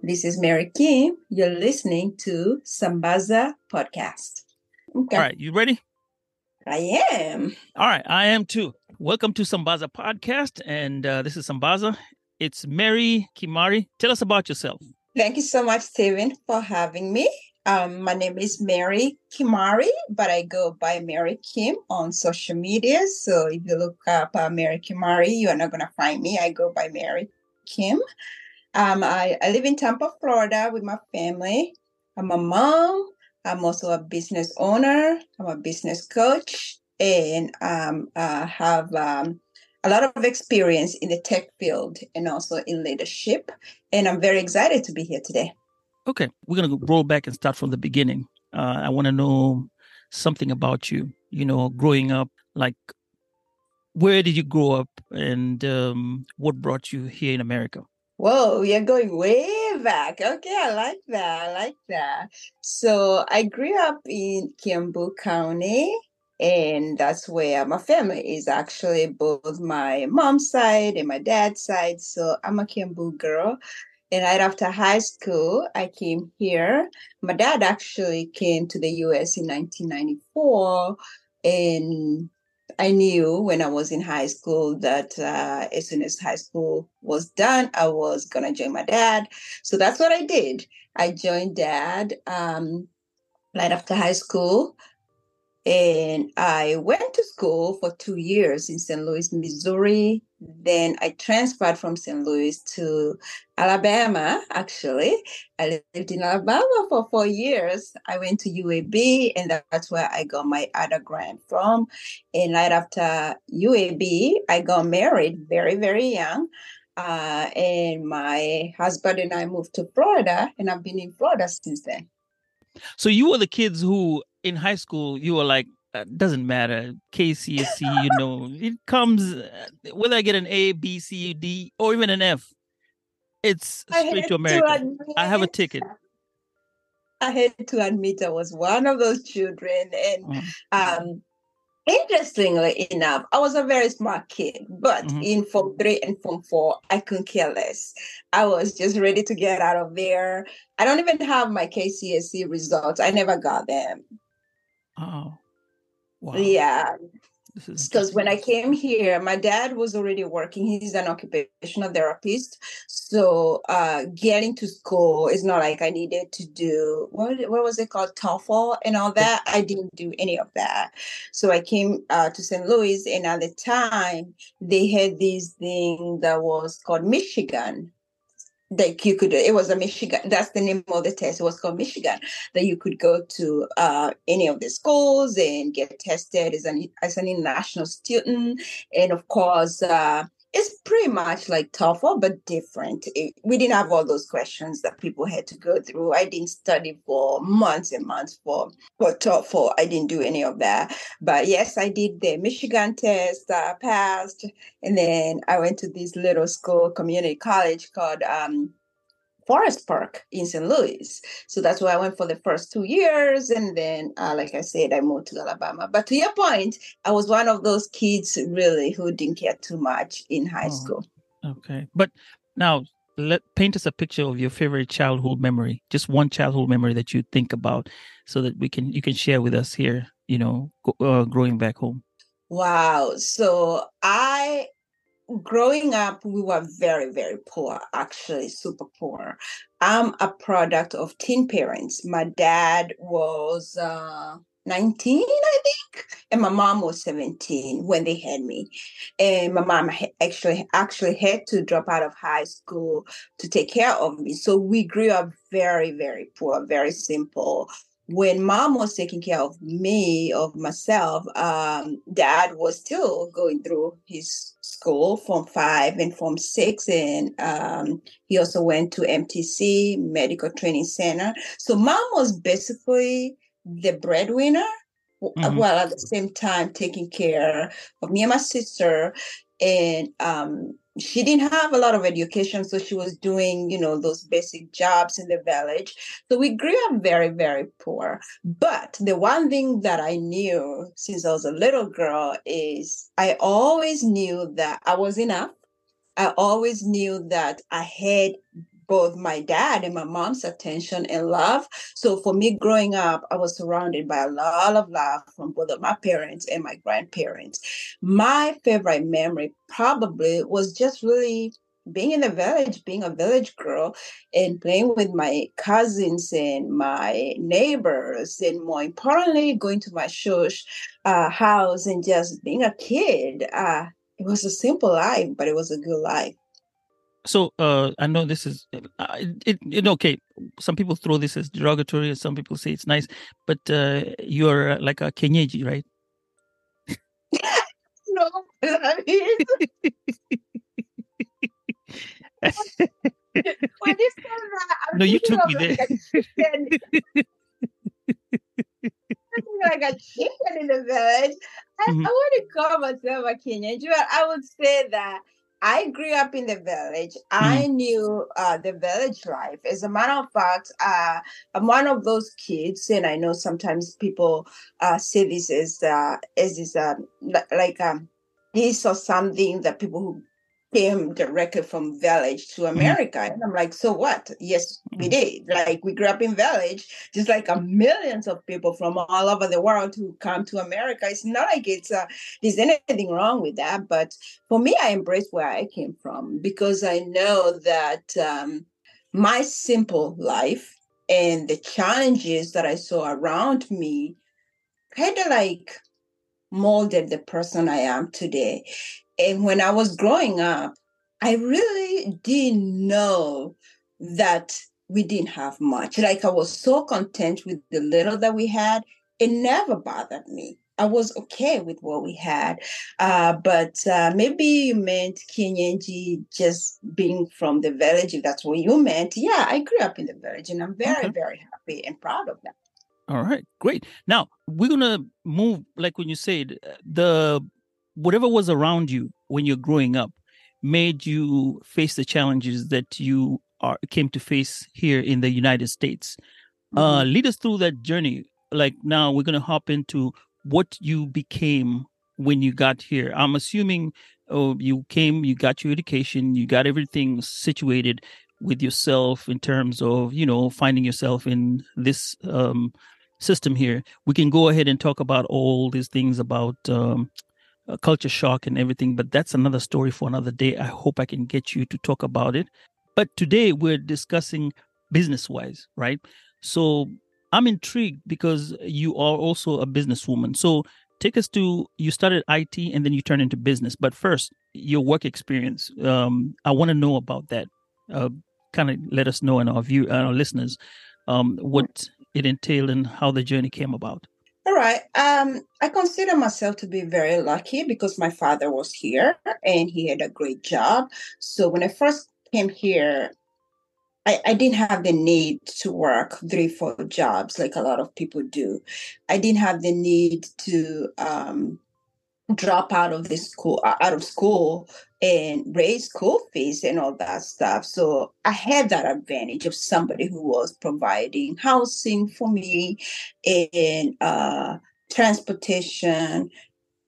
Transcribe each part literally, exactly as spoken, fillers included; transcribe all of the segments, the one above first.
This is Mary Kim. You're listening to Sambaza Podcast. Okay. All right. You ready? I am. All right. I am too. Welcome to Sambaza Podcast. And uh, this is Sambaza. It's Mary Kimari. Tell us about yourself. Thank you so much, Steven, for having me. Um, my name is Mary Kimari, but I go by Mary Kim on social media. So if you look up uh, Mary Kimari, you are not going to find me. I go by Mary Kim. Um, I, I live in Tampa, Florida with my family. I'm a mom. I'm also a business owner. I'm a business coach, and um, I have um, a lot of experience in the tech field and also in leadership. And I'm very excited to be here today. Okay. We're going to roll back and start from the beginning. Uh, I want to know something about you, you know, growing up, like where did you grow up and um, what brought you here in America? Whoa, we are going way back. Okay, I like that. I like that. So I grew up in Kiambu County, and that's where my family is, actually, both my mom's side and my dad's side. So I'm a Kiambu girl. And right after high school, I came here. My dad actually came to the U S in nineteen ninety-four, and I knew when I was in high school that uh, as soon as high school was done, I was going to join my dad. So that's what I did. I joined dad um, right after high school. And I went to school for two years in Saint Louis, Missouri. Then I transferred from Saint Louis to Alabama, actually. I lived in Alabama for four years. I went to U A B, and that's where I got my other grant from. And right after U A B, I got married very, very young. Uh, and my husband and I moved to Florida, and I've been in Florida since then. So you were the kids who, in high school, you were like, uh, doesn't matter, K C S C, you know, it comes, uh, whether I get an A, B, C, D, or even an F, it's straight to America. To admit, I have a ticket. I had to admit I was one of those children. And mm-hmm. um, interestingly enough, I was a very smart kid, but mm-hmm. in Form three and Form four, I couldn't care less. I was just ready to get out of there. I don't even have my K C S C results. I never got them. Oh, wow. Yeah. Because when I came here, my dad was already working. He's an occupational therapist. So uh, getting to school is not like I needed to do, what, what was it called, TOEFL and all that. I didn't do any of that. So I came uh, to Saint Louis, and at the time, they had this thing that was called Michigan. That you could, it was a Michigan, that's the name of the test. It was called Michigan, that you could go to uh, any of the schools and get tested as an as an international student. And of course, uh, it's pretty much like TOEFL, but different. It, we didn't have all those questions that people had to go through. I didn't study for months and months for, for TOEFL. I didn't do any of that. But yes, I did the Michigan test, uh, passed. And then I went to this little school, community college called um, Forest Park in Saint Louis. So that's where I went for the first two years. And then, uh, like I said, I moved to Alabama. But to your point, I was one of those kids really who didn't care too much in high oh, school. Okay. But now let paint us a picture of your favorite childhood memory. Just one childhood memory that you think about so that we can you can share with us here, you know, uh, growing back home. Wow. So I... Growing up, we were very, very poor, actually, super poor. I'm a product of teen parents. My dad was uh, nineteen, I think, and my mom was seventeen when they had me. And my mom actually actually had to drop out of high school to take care of me. So we grew up very, very poor, very simple. when mom was taking care of me, of myself, um, dad was still going through his school, form five and form six. And um, he also went to M T C, Medical Training Center. So mom was basically the breadwinner, mm-hmm. while at the same time taking care of me and my sister. And um, she didn't have a lot of education, so she was doing, you know, those basic jobs in the village. So we grew up very, very poor. But the one thing that I knew since I was a little girl is I always knew that I was enough. I always knew that I had both my dad and my mom's attention and love. So for me growing up, I was surrounded by a lot of love from both of my parents and my grandparents. My favorite memory probably was just really being in the village, being a village girl and playing with my cousins and my neighbors. And more importantly, going to my shush uh, house and just being a kid. Uh, it was a simple life, but it was a good life. So uh, I know this is uh, it, it. Okay, some people throw this as derogatory, and some people say it's nice. But uh, you are uh, like a Kenyeji, right? No, I mean, when you said that, I'm no, you took me there. Like a chicken in the village. I, mm-hmm. I wouldn't call myself a Kenyeji, but I would say that I grew up in the village. I mm. knew uh, the village life. As a matter of fact, uh, I'm one of those kids, and I know sometimes people uh, say this as uh, as this uh, like um, this or something that people who came directly from village to America, mm. and I'm like, so what? Yes, we did. Like we grew up in village, just like a millions of people from all over the world who come to America. It's not like it's uh, there's anything wrong with that, but for me, I embrace where I came from because I know that um, my simple life and the challenges that I saw around me kind of like molded the person I am today. And when I was growing up, I really didn't know that we didn't have much. Like I was so content with the little that we had. It never bothered me. I was okay with what we had. Uh, but uh, maybe you meant Kenyanji just being from the village, if that's what you meant. Yeah, I grew up in the village and I'm very, okay. very happy and proud of that. All right, great. Now, we're going to move, like when you said, the... whatever was around you when you're growing up made you face the challenges that you are came to face here in the United States. Mm-hmm. Uh, lead us through that journey. Like now we're going to hop into what you became when you got here. I'm assuming oh, you came, you got your education, you got everything situated with yourself in terms of, you know, finding yourself in this um, system here. We can go ahead and talk about all these things about um, culture shock and everything, but that's another story for another day. I hope I can get you to talk about it. But today we're discussing business-wise, right? So I'm intrigued because you are also a businesswoman. So take us to, you started I T and then you turned into business. But first, your work experience. Um, I want to know about that. Uh, kind of let us know and our, view, our listeners um, what it entailed and how the journey came about. All right. Um, I consider myself to be very lucky because my father was here and he had a great job. So when I first came here, I, I didn't have the need to work three, four jobs like a lot of people do. I didn't have the need to um, drop out of the school, out of school and raise school fees and all that stuff. So I had that advantage of somebody who was providing housing for me and uh, transportation.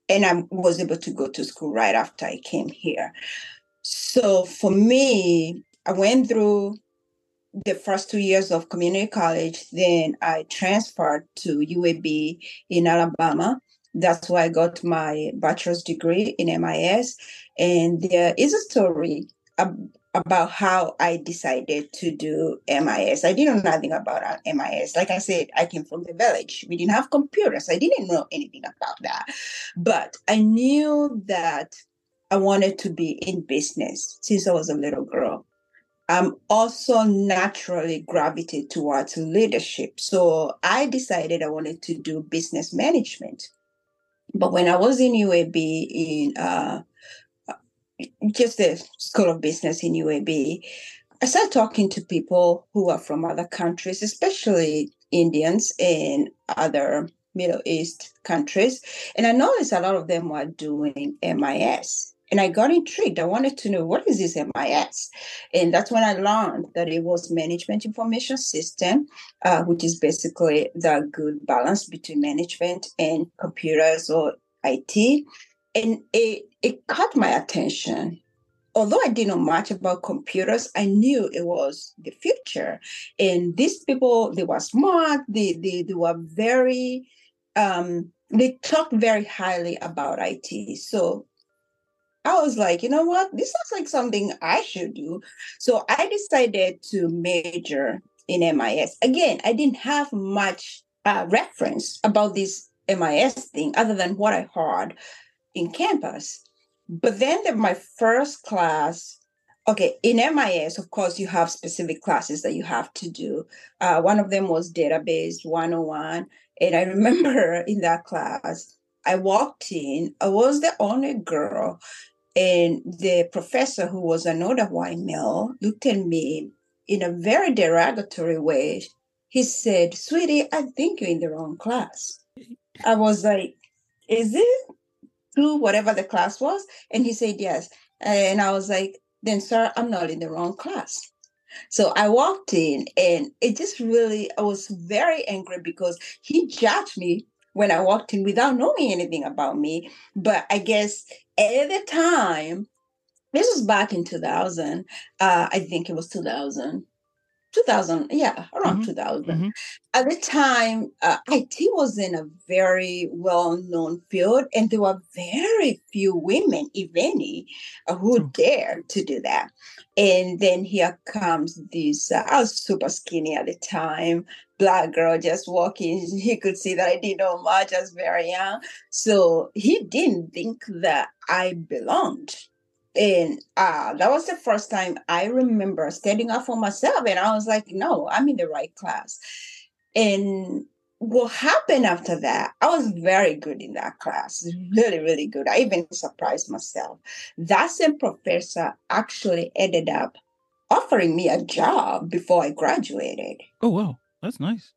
And I was able to go to school right after I came here. So for me, I went through the first two years of community college. Then I transferred to U A B in Alabama. That's why I got my bachelor's degree in M I S. And there is a story ab- about how I decided to do M I S. I didn't know nothing about M I S. Like I said, I came from the village. We didn't have computers. I didn't know anything about that. But I knew that I wanted to be in business since I was a little girl. I'm also naturally gravitate towards leadership. So I decided I wanted to do business management. But when I was in U A B, in uh, just the School of Business in U A B, I started talking to people who are from other countries, especially Indians and other Middle East countries. And I noticed a lot of them were doing M I S. And I got intrigued. I wanted to know, what is this M I S? And that's when I learned that it was Management Information System, uh, which is basically the good balance between management and computers or I T. And it, it caught my attention. Although I didn't know much about computers, I knew it was the future. And these people, they were smart. They, they, they were very, um, they talked very highly about I T. So I was like, you know what? This sounds like something I should do. So I decided to major in M I S. Again, I didn't have much uh, reference about this M I S thing other than what I heard in campus. But then the, my first class, okay, in M I S, of course, you have specific classes that you have to do. Uh, one of them was Database one oh one. And I remember in that class, I walked in, I was the only girl, and the professor, who was another white male, looked at me in a very derogatory way. He said, "Sweetie, I think you're in the wrong class." I was like, "Is it?" To whatever the class was. And he said, "Yes." And I was like, "Then, sir, I'm not in the wrong class." So I walked in, and it just really, I was very angry because he judged me when I walked in without knowing anything about me. But I guess at the time, this was back in two thousand, uh, I think it was two thousand, two thousand, yeah, around mm-hmm. two thousand. Mm-hmm. At the time, uh, I T was in a very well-known field, and there were very few women, if any, uh, who oh. dared to do that. And then here comes this, uh, I was super skinny at the time, Black girl just walking. He could see that I didn't know much. I was very young. So he didn't think that I belonged. And uh, that was the first time I remember standing up for myself. And I was like, no, I'm in the right class. And what happened after that, I was very good in that class. Really, really good. I even surprised myself. That same professor actually ended up offering me a job before I graduated. Oh, wow. That's nice.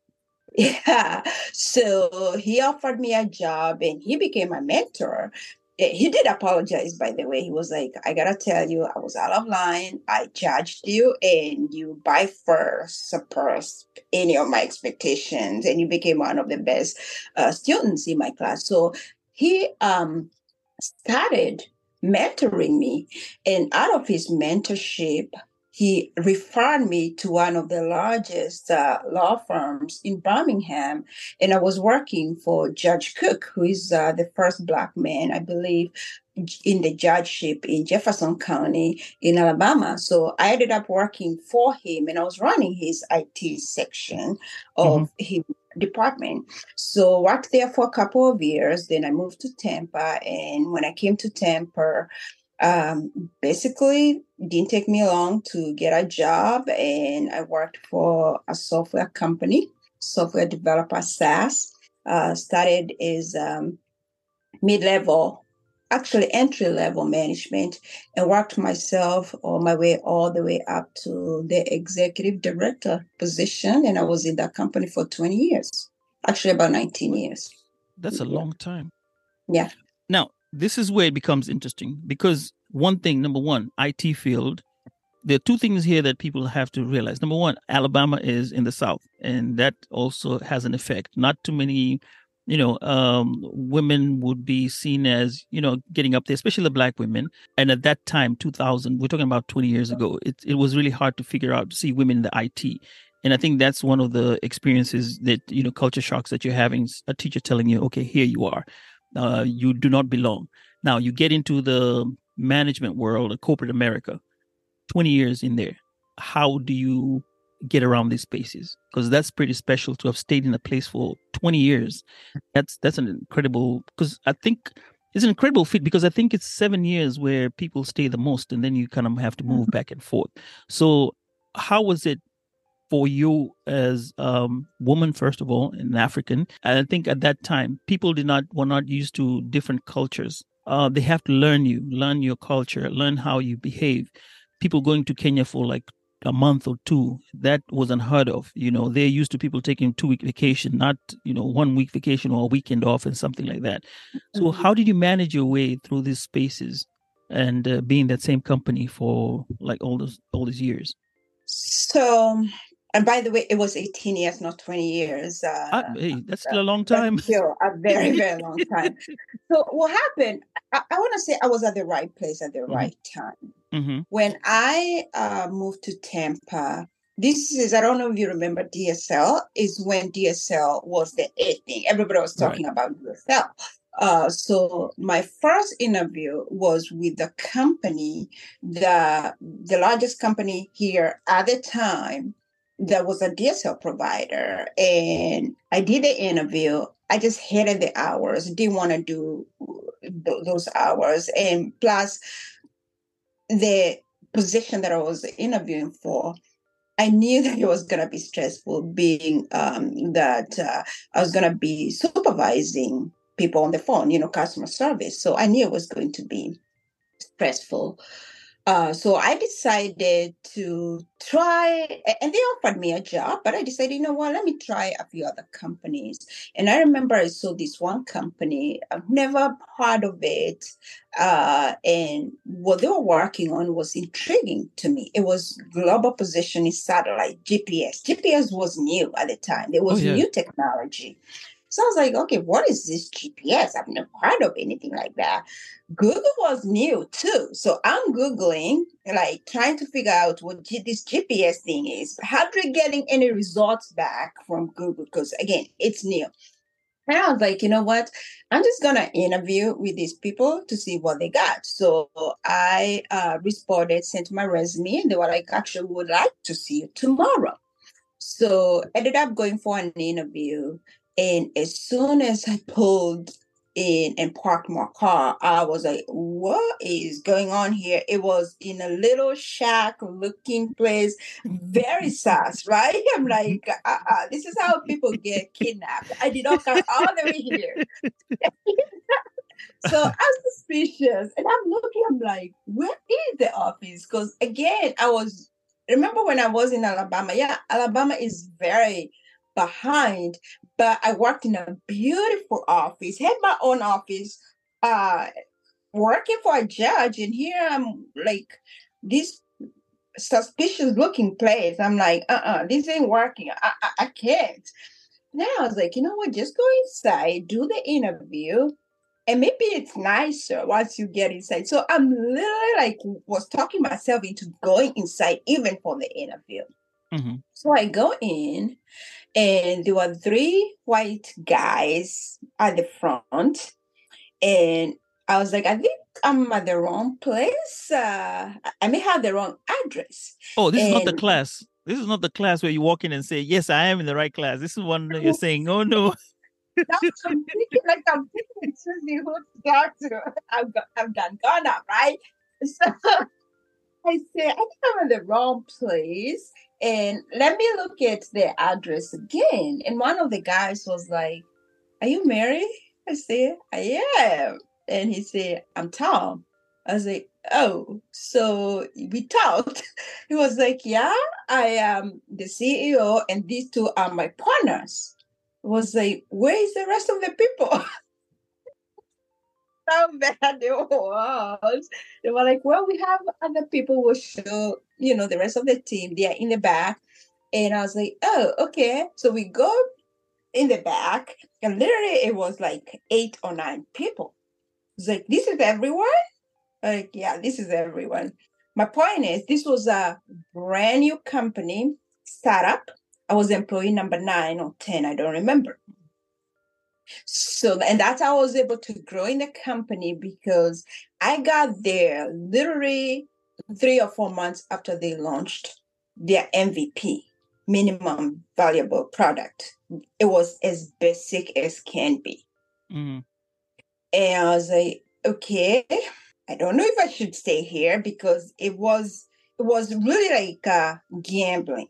Yeah. So he offered me a job, and he became my mentor. He did apologize, by the way. He was like, "I got to tell you, I was out of line. I judged you, and you by far surpassed any of my expectations, and you became one of the best uh, students in my class." So he um, started mentoring me, and out of his mentorship, he referred me to one of the largest uh, law firms in Birmingham, and I was working for Judge Cook, who is uh, the first Black man, I believe, in the judgeship in Jefferson County in Alabama. So I ended up working for him, and I was running his I T section of mm-hmm. his department. So worked there for a couple of years. Then I moved to Tampa, and when I came to Tampa, Um, basically, didn't take me long to get a job, and I worked for a software company, software developer, SaaS. Uh, started as um, mid-level, actually entry-level management, and worked myself or my way all the way up to the executive director position, and I was in that company for twenty years, actually about nineteen years. That's a long time. Yeah. Now, this is where it becomes interesting, because one thing, number one, I T field, there are two things here that people have to realize. Number one, Alabama is in the South, and that also has an effect. Not too many, you know, um, women would be seen as, you know, getting up there, especially the Black women. And at that time, two thousand, we're talking about twenty years ago, it, it was really hard to figure out, to see women in the I T. And I think that's one of the experiences that, you know, culture shocks that you're having, a teacher telling you, okay, here you are. Uh, you do not belong. Now you get into the management world, corporate America, twenty years in there. How do you get around these spaces? Because that's pretty special to have stayed in a place for twenty years. That's that's an incredible, because I think it's an incredible feat, because I think it's seven years where people stay the most, and then you kind of have to move back and forth. So how was it for you as a um, woman, first of all, an African? And I think at that time, people did not were not used to different cultures. Uh, they have to learn you, learn your culture, learn how you behave. People going to Kenya for like a month or two, that was unheard of. You know, they're used to people taking two-week vacation, not, you know, one week vacation or a weekend off and something like that. So how did you manage your way through these spaces and uh, being that same company for like all those all these years? So, and by the way, it was eighteen years, not twenty years. Uh, ah, hey, that's still a long time. Still a very, very long time. So what happened, I, I want to say I was at the right place at the mm-hmm. right time. Mm-hmm. When I uh, moved to Tampa, this is, I don't know if you remember D S L, is when D S L was the eight thing. Everybody was talking right. about D S L. Uh, so my first interview was with the company, the, the largest company here at the time, that was a D S L provider. And I did the interview. I just hated the hours, didn't want to do th- those hours. And plus, the position that I was interviewing for, I knew that it was going to be stressful, being um, that uh, I was going to be supervising people on the phone, you know, customer service. So I knew it was going to be stressful. Uh, so I decided to try, and they offered me a job, but I decided, you know what, let me try a few other companies. And I remember I saw this one company, I've never heard of it. Uh, and what they were working on was intriguing to me. It was global positioning satellite, G P S. G P S was new at the time. It was oh, yeah. new technology. So I was like, okay, what is this G P S? I've never heard of anything like that. Google was new too. So I'm Googling, like trying to figure out what G- this G P S thing is. Hardly getting any results back from Google because, again, it's new. And I was like, you know what? I'm just going to interview with these people to see what they got. So I uh, responded, sent my resume, and they were like, actually, we would like to see you tomorrow. So ended up going for an interview. And as soon as I pulled in and parked my car, I was like, what is going on here? It was in a little shack looking place, very sus, right? I'm like, uh-uh, this is how people get kidnapped. I did not come all the way here. So I'm suspicious. And I'm looking, I'm like, where is the office? Because again, I was, remember when I was in Alabama? Yeah, Alabama is very behind, but I worked in a beautiful office, had my own office, uh, working for a judge. And here I'm like, this suspicious looking place. I'm like, uh-uh, this ain't working. I, I, I can't. Then I was like, you know what? Just go inside, do the interview. And maybe it's nicer once you get inside. So I'm literally like, was talking myself into going inside, even for the interview. Mm-hmm. So I go in, and there were three white guys at the front, and I was like, I think I'm at the wrong place. Uh, I may have the wrong address. Oh, this and, is not the class. This is not the class where you walk in and say, yes, I am in the right class. This is one that you're saying, oh, no. I'm thinking, like, I'm thinking, excuse me, who to talk to? I've, got, I've done gone up, right? So I say, I think I'm in the wrong place. And let me look at the address again. And one of the guys was like, are you Mary? I said, I am. And he said, I'm Tom. I was like, oh, so we talked. He was like, yeah, I am the C E O and these two are my partners. I was like, where is the rest of the people? How bad it was. They were like, well, we have other people who show, you know, the rest of the team. They are in the back. And I was like, oh, okay. So we go in the back. And literally, it was like eight or nine people. It's like, this is everyone? Like, yeah, this is everyone. My point is, this was a brand new company, startup. I was employee number nine or ten. I don't remember. So, and that's how I was able to grow in the company, because I got there literally three or four months after they launched their M V P, minimum valuable product. It was as basic as can be. Mm-hmm. And I was like, okay, I don't know if I should stay here, because it was was really like uh, gambling.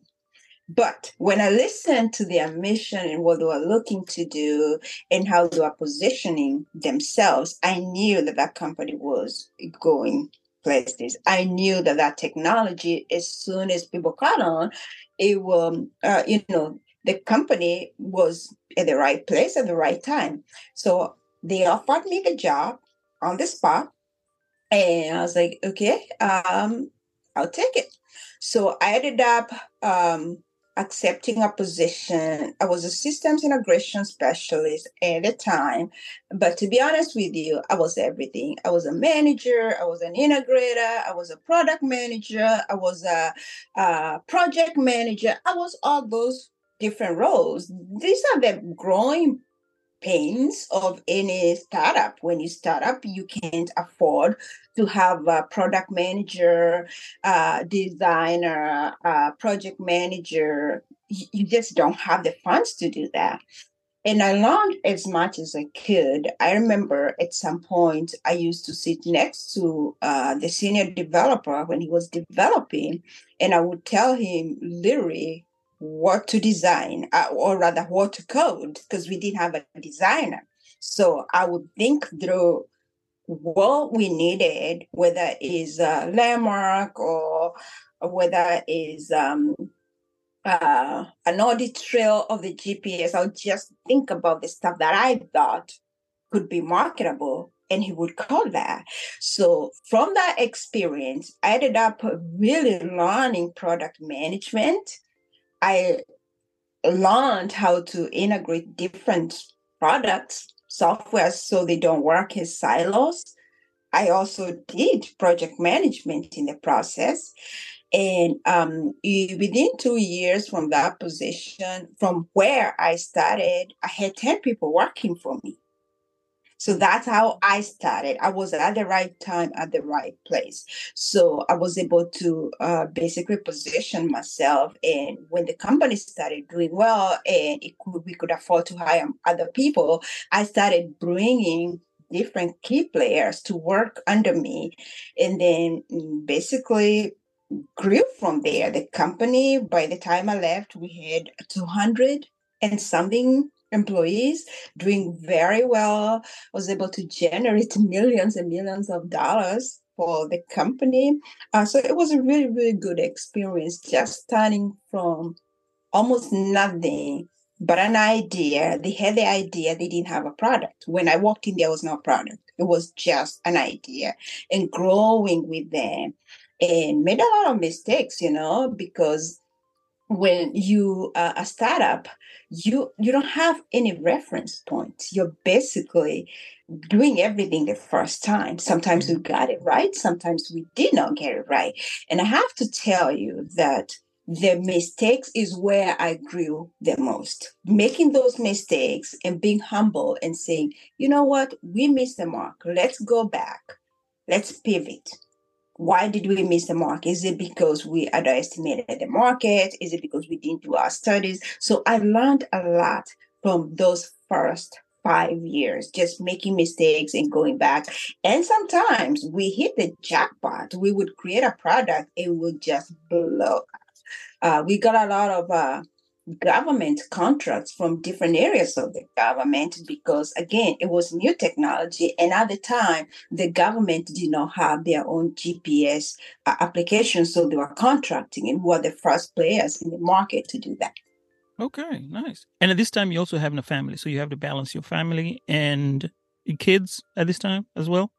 But when I listened to their mission and what they were looking to do and how they were positioning themselves, I knew that that company was going places. I knew that that technology, as soon as people caught on, it will, uh, you know, the company was at the right place at the right time. So they offered me the job on the spot. And I was like, okay, um, I'll take it. So I ended up um, accepting a position. I was a systems integration specialist at the time. But to be honest with you, I was everything. I was a manager. I was an integrator. I was a product manager. I was a, a project manager. I was all those different roles. These are the growing pains of any startup. When you start up, you can't afford to have a product manager, uh, designer, uh, project manager. You just don't have the funds to do that. And I learned as much as I could. I remember at some point I used to sit next to uh, the senior developer when he was developing, and I would tell him literally what to design, or rather what to code, because we didn't have a designer. So I would think through what we needed, whether it's a landmark or whether it's um, uh, an audit trail of the G P S. I would just think about the stuff that I thought could be marketable, and he would call that. So from that experience, I ended up really learning product management. I learned how to integrate different products, software, so they don't work as silos. I also did project management in the process. And um, within two years from that position, from where I started, I had ten people working for me. So that's how I started. I was at the right time, at the right place. So I was able to uh, basically position myself. And when the company started doing well and it could, we could afford to hire other people, I started bringing different key players to work under me. And then basically grew from there. The company, by the time I left, we had two hundred and something employees, doing very well. I was able to generate millions and millions of dollars for the company. Uh, so it was a really, really good experience, just starting from almost nothing but an idea. They had the idea, they didn't have a product. When I walked in, there was no product. It was just an idea, and growing with them, and made a lot of mistakes, you know, because when you are a startup, you you don't have any reference points. You're basically doing everything the first time. Sometimes we got it right. Sometimes we did not get it right. And I have to tell you that the mistakes is where I grew the most. Making those mistakes and being humble and saying, you know what, we missed the mark. Let's go back. Let's pivot. Why did we miss the mark? Is it because we underestimated the market? Is it because we didn't do our studies? So I learned a lot from those first five years, just making mistakes and going back. And sometimes we hit the jackpot. We would create a product. It would just blow up. Uh, we got a lot of uh, government contracts from different areas of the government because, again, it was new technology. And at the time, the government did not have their own G P S uh, application, so they were contracting and were the first players in the market to do that. Okay, nice. And at this time, you're also having a family, so you have to balance your family and your kids at this time as well?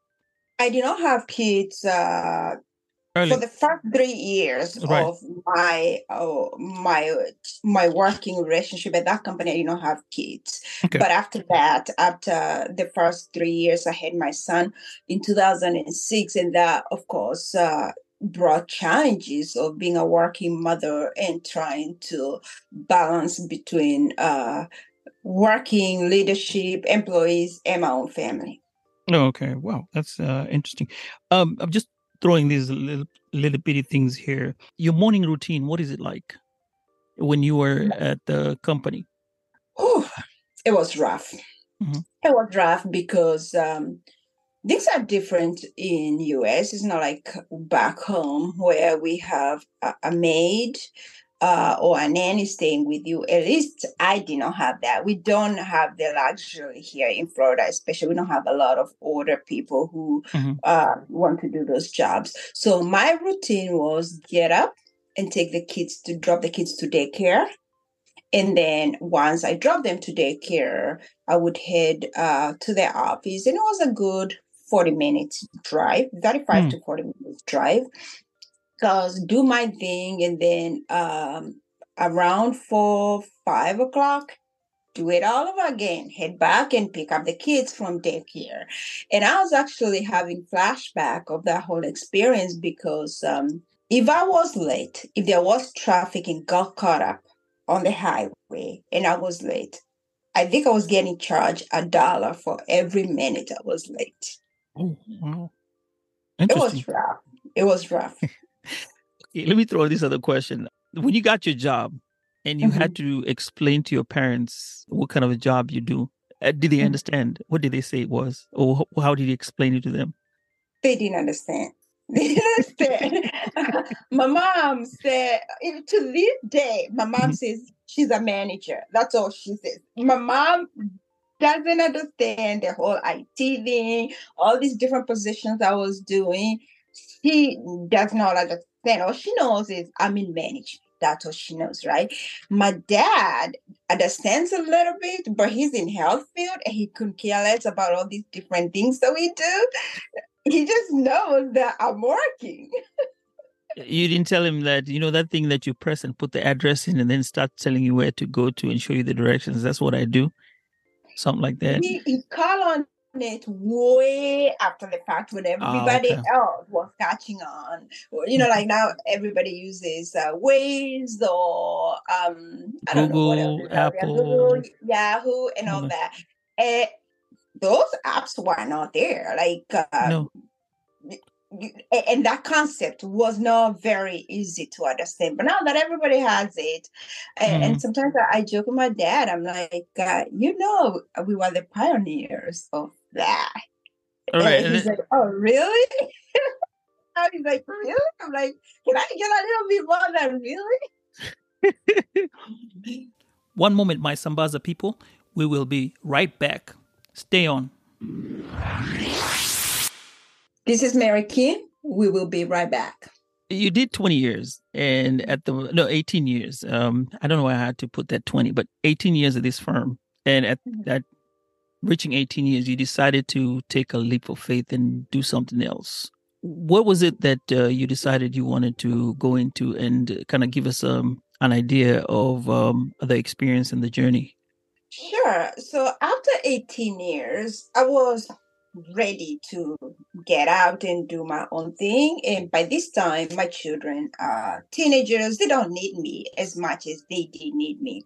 I did not have kids uh Early. For the first three years right. of my oh, my my working relationship at that company, I did not have kids. Okay. But after that, after the first three years, I had my son in two thousand six. And that, of course, uh, brought challenges of being a working mother and trying to balance between uh, working, leadership, employees, and my own family. Oh, okay. Wow. That's uh, interesting. Um, I'm just throwing these little, little bitty things here. Your morning routine, what is it like when you were at the company? Oh, it was rough. Mm-hmm. It was rough because um, Things are different in U S. It's not like back home where we have a, a maid uh, or a nanny staying with you. At least I did not have that. We don't have the luxury here in Florida, especially. We don't have a lot of older people who mm-hmm. uh, want to do those jobs. So my routine was get up and take the kids to drop the kids to daycare. And then once I dropped them to daycare, I would head uh, to their office. And it was a good forty minutes drive, thirty-five mm. to forty minutes drive. So I was do my thing. And then um, around four, five o'clock, do it all over again, head back and pick up the kids from daycare. And I was actually having flashback of that whole experience because um, if I was late, if there was traffic and got caught up on the highway and I was late, I think I was getting charged a dollar for every minute I was late. Oh, wow. It was rough. It was rough. Okay, let me throw this other question. When you got your job and you mm-hmm. had to explain to your parents what kind of a job you do, did they mm-hmm. understand? What did they say it was? Or how did you explain it to them? They didn't understand. My mom said, to this day, my mom says she's a manager. That's all she says. My mom doesn't understand the whole I T thing, all these different positions I was doing. She does not understand. All she knows is I'm in management. That's all she knows, right? My dad understands a little bit, but he's in health field and he couldn't care less about all these different things that we do. He just knows that I'm working. You didn't tell him that, you know, that thing that you press and put the address in and then start telling you where to go to and show you the directions. That's what I do. Something like that. He, he called on it way after the fact when everybody oh, okay. else was catching on. You know, like now everybody uses uh, Waze or um, I don't Google, know what else. Apple. Google, Yahoo, and all oh, that. And those apps were not there. Like, uh, no. And that concept was not very easy to understand. But now that everybody has it, and, mm. and sometimes I joke with my dad, I'm like, uh, you know, we were the pioneers of that. All right. And he's and like, oh, really? I was like, really? I'm like, can I get a little bit more than really? One moment, my Sambaza people. We will be right back. Stay on. This is Mary Kim. We will be right back. You did twenty years and at the, no, eighteen years. Um, I don't know why I had to put that twenty, but eighteen years at this firm. And at that, reaching eighteen years, you decided to take a leap of faith and do something else. What was it that uh, you decided you wanted to go into, and kind of give us um, an idea of um, the experience and the journey? Sure. So after eighteen years, I was ready to get out and do my own thing. And by this time, my children are teenagers. They don't need me as much as they did need me.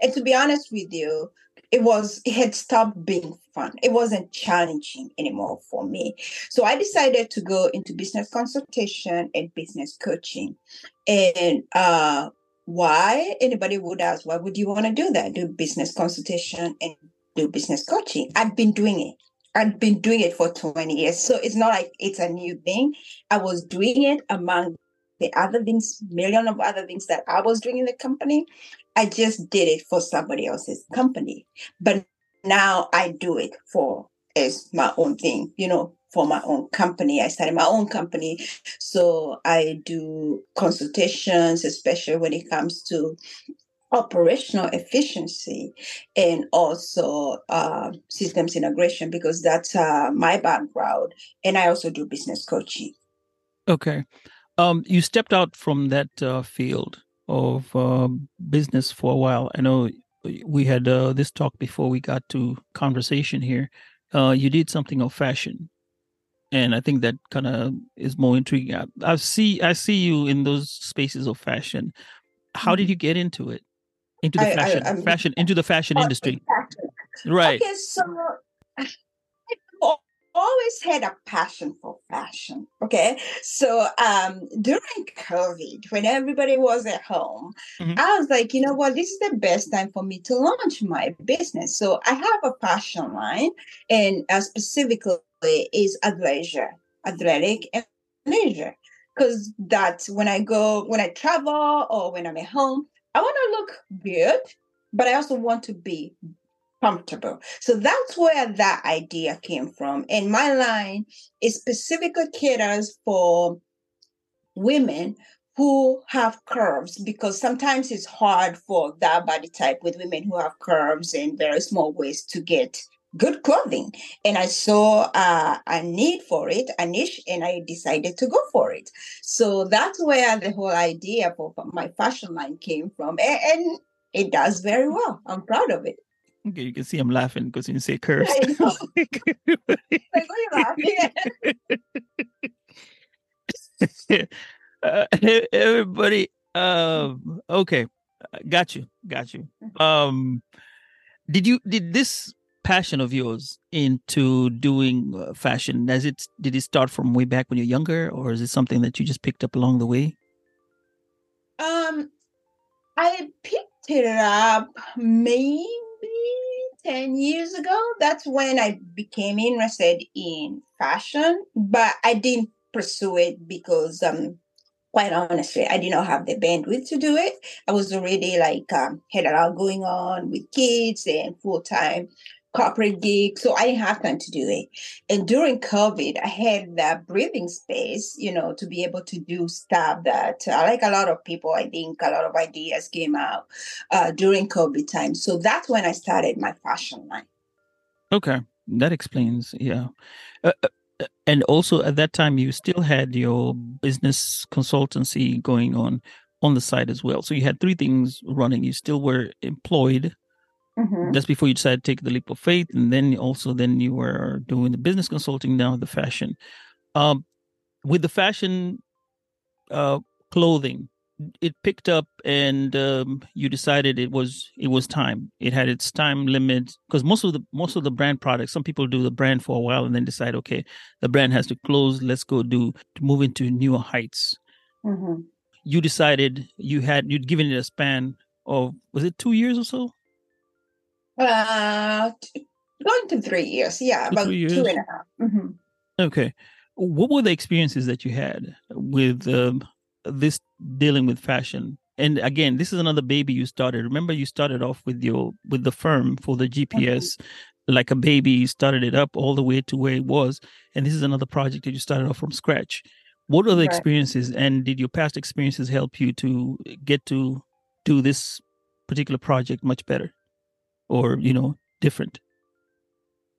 And to be honest with you, it was, it had stopped being fun. It wasn't challenging anymore for me. So I decided to go into business consultation and business coaching. And, uh, why anybody would ask, why would you want to do that? Do business consultation and do business coaching. I've been doing it. I've been doing it for twenty years. So it's not like it's a new thing. I was doing it among the other things, million of other things that I was doing in the company. I just did it for somebody else's company. But now I do it for as my own thing, you know, for my own company. I started my own company. So I do consultations, especially when it comes to operational efficiency and also uh, systems integration, because that's uh, my background. And I also do business coaching. Okay. Um, you stepped out from that uh, field of uh, business for a while. I know we had uh, this talk before we got to conversation here. Uh, you did something of fashion. And I think that kind of is more intriguing. I, I see, I see you in those spaces of fashion. How did you get into it? Into the I, fashion, I, I mean, fashion, into the fashion oh, industry, fashion. Right? Okay, so I've always had a passion for fashion. Okay. So um, during COVID, when everybody was at home, mm-hmm. I was like, you know what, this is the best time for me to launch my business. So I have a fashion line, and uh, specifically is athleisure, athletic and leisure. Because that's when I go, when I travel or when I'm at home, I want to look good, but I also want to be comfortable. So that's where that idea came from. And my line is specifically caters for women who have curves, because sometimes it's hard for that body type with women who have curves and very small waist to get good clothing. And I saw uh, a need for it, a niche, and I decided to go for it. So that's where the whole idea for my fashion line came from. And, and it does very well. I'm proud of it. Okay, you can see I'm laughing because you say curves. I know. Like, what are you laughing at? uh, everybody, um, okay, got you, got you. Um, did you did this passion of yours into doing uh, fashion? Does it did it start from way back when you're younger, or is it something that you just picked up along the way? Um, I picked it up maybe ten years ago. That's when I became interested in fashion, but I didn't pursue it because, um, quite honestly, I did not have the bandwidth to do it. I was already like, um, had a lot going on with kids and full-time corporate gig, so I didn't have time to do it. And during COVID, I had that breathing space, you know, to be able to do stuff that, uh, like a lot of people, I think a lot of ideas came out uh, during COVID time. So that's when I started my fashion line. Okay, that explains, yeah. Uh, and also at that time, you still had your business consultancy going on on the side as well. So you had three things running. You still were employed. Mm-hmm. Just before you decided to take the leap of faith, and then also then you were doing the business consulting, now the fashion. Um, with the fashion uh, clothing, it picked up, and um, you decided it was it was time. It had its time limit, because most of the most of the brand products, some people do the brand for a while and then decide, okay, the brand has to close. Let's go do to move into newer heights. Mm-hmm. You decided you had you'd given it a span of, was it two years or so? Uh, going to three years, yeah, about two and a half. Mm-hmm. Okay, what were the experiences that you had with um, this dealing with fashion? And again, this is another baby you started. Remember, you started off with your with the firm for the G P S, mm-hmm. like a baby. You started it up all the way to where it was, and this is another project that you started off from scratch. What are the right. experiences, and did your past experiences help you to get to do this particular project much better? Or, you know, different?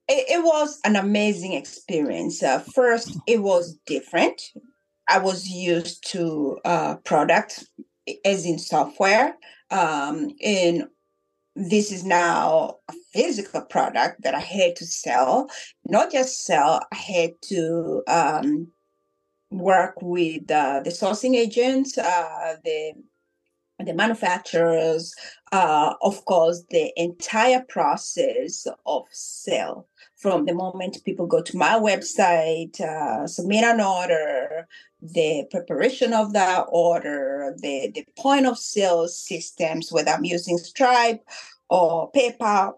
It, it was an amazing experience. Uh, first, it was different. I was used to uh, products, as in software. Um, and this is now a physical product that I had to sell. Not just sell, I had to um, work with uh, the sourcing agents, uh, the the manufacturers, uh, of course, the entire process of sale from the moment people go to my website, uh, submit an order, the preparation of that order, the, the point of sale systems, whether I'm using Stripe or PayPal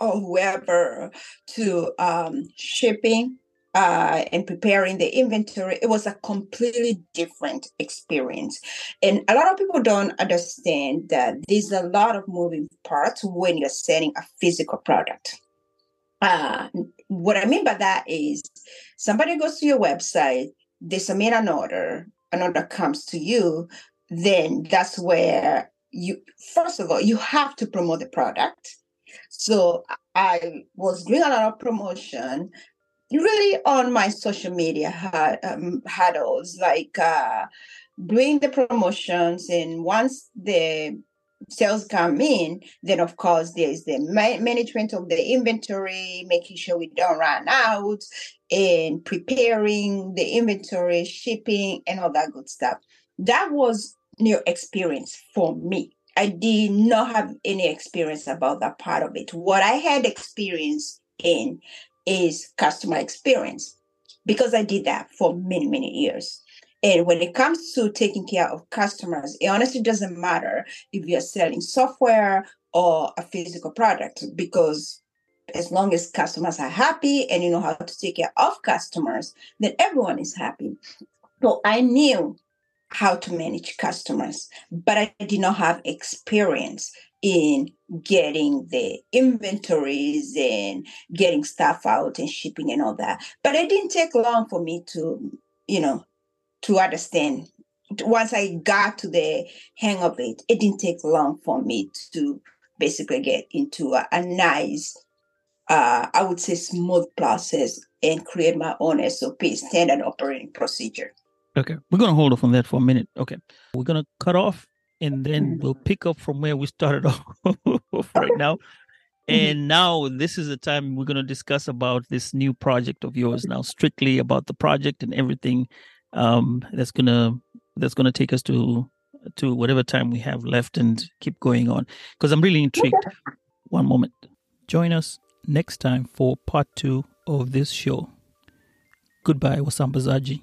or whoever, to um, shipping Uh, and preparing the inventory. It was a completely different experience. And a lot of people don't understand that there's a lot of moving parts when you're selling a physical product. Uh, what I mean by that is somebody goes to your website, they submit an order, an order comes to you, then that's where you, first of all, you have to promote the product. So I was doing a lot of promotion really on my social media ha- um, handles, like uh, doing the promotions. And once the sales come in, then of course there's the ma- management of the inventory, making sure we don't run out, and preparing the inventory, shipping, and all that good stuff. That was new experience for me. I did not have any experience about that part of it. What I had experience in is customer experience, because I did that for many, many years. And when it comes to taking care of customers, it honestly doesn't matter if you're selling software or a physical product, because as long as customers are happy and you know how to take care of customers, then everyone is happy. So I knew how to manage customers, but I did not have experience in getting the inventories and getting stuff out and shipping and all that. But it didn't take long for me to, you know, to understand. Once I got to the hang of it, it didn't take long for me to basically get into a, a nice, uh, I would say, smooth process and create my own S O P, standard operating procedure. Okay. We're going to hold off on that for a minute. Okay. We're going to cut off and then we'll pick up from where we started off right now. And now this is the time we're going to discuss about this new project of yours now, strictly about the project and everything um, that's going to that's gonna take us to to whatever time we have left and keep going on, because I'm really intrigued. Okay. One moment. Join us next time for part two of this show. Goodbye, Wasambazaji.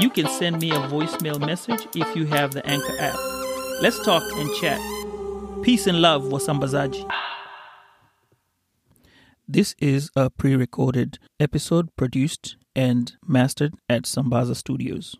you can send me a voicemail message if you have the Anchor app. Let's talk and chat. Peace and love, Wasambazaji. This is a pre-recorded episode produced and mastered at Sambaza Studios.